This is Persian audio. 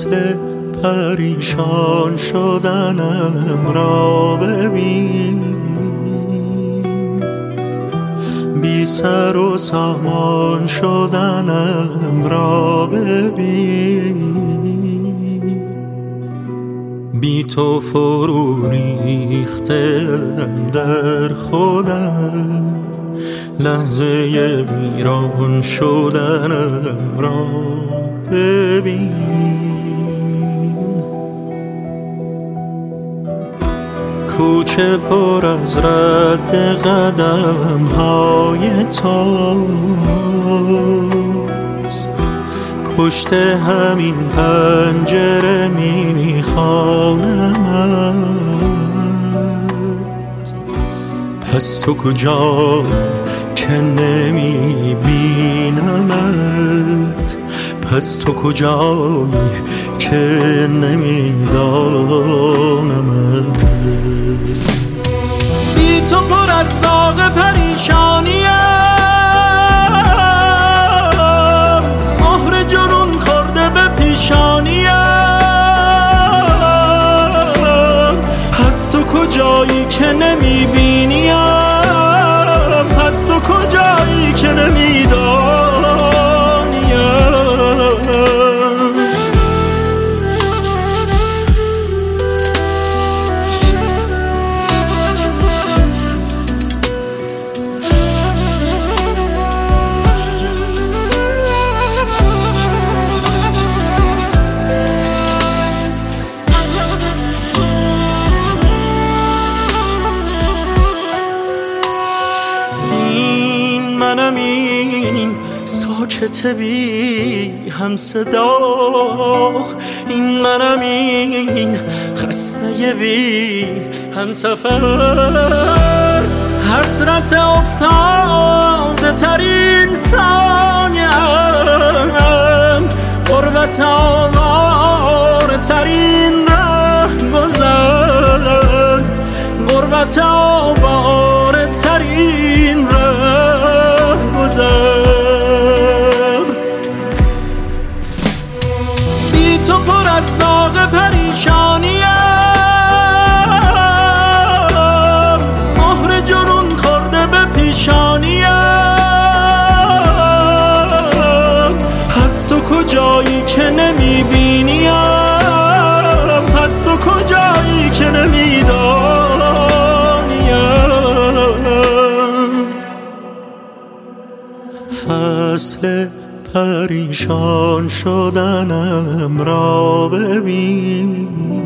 وصل پریشان شدنم را ببین، بی سر و سامان شدنم را ببین، بی تو فرو ریختم در خودم، لحظه ویران شدنم را ببین. کوچه پر از رد قدم های توست، پشت همین پنجره میخوانمت، پس تو کجا که نمی بینمت، پس تو کجایی که نمی دانمت. بی تو پر از داغ پریشانیه، جایی که نمیبینیم، پس تو کجایی که نمیدانیم. این ساکت بی هم صدا، این منم، این خسته بی هم سفر، حسرت افتاده ترین ثانیه‌ام، قربت آواره ترین راهگذر، قربت آواره ترین بی تو پر از داغ پریشانیم، مهر جنون خورده به پیشانیم، پس تو کجایی که نمیبینیم، پس تو کجایی که نمیدانیم. فصل پریشان شدنم را ببین،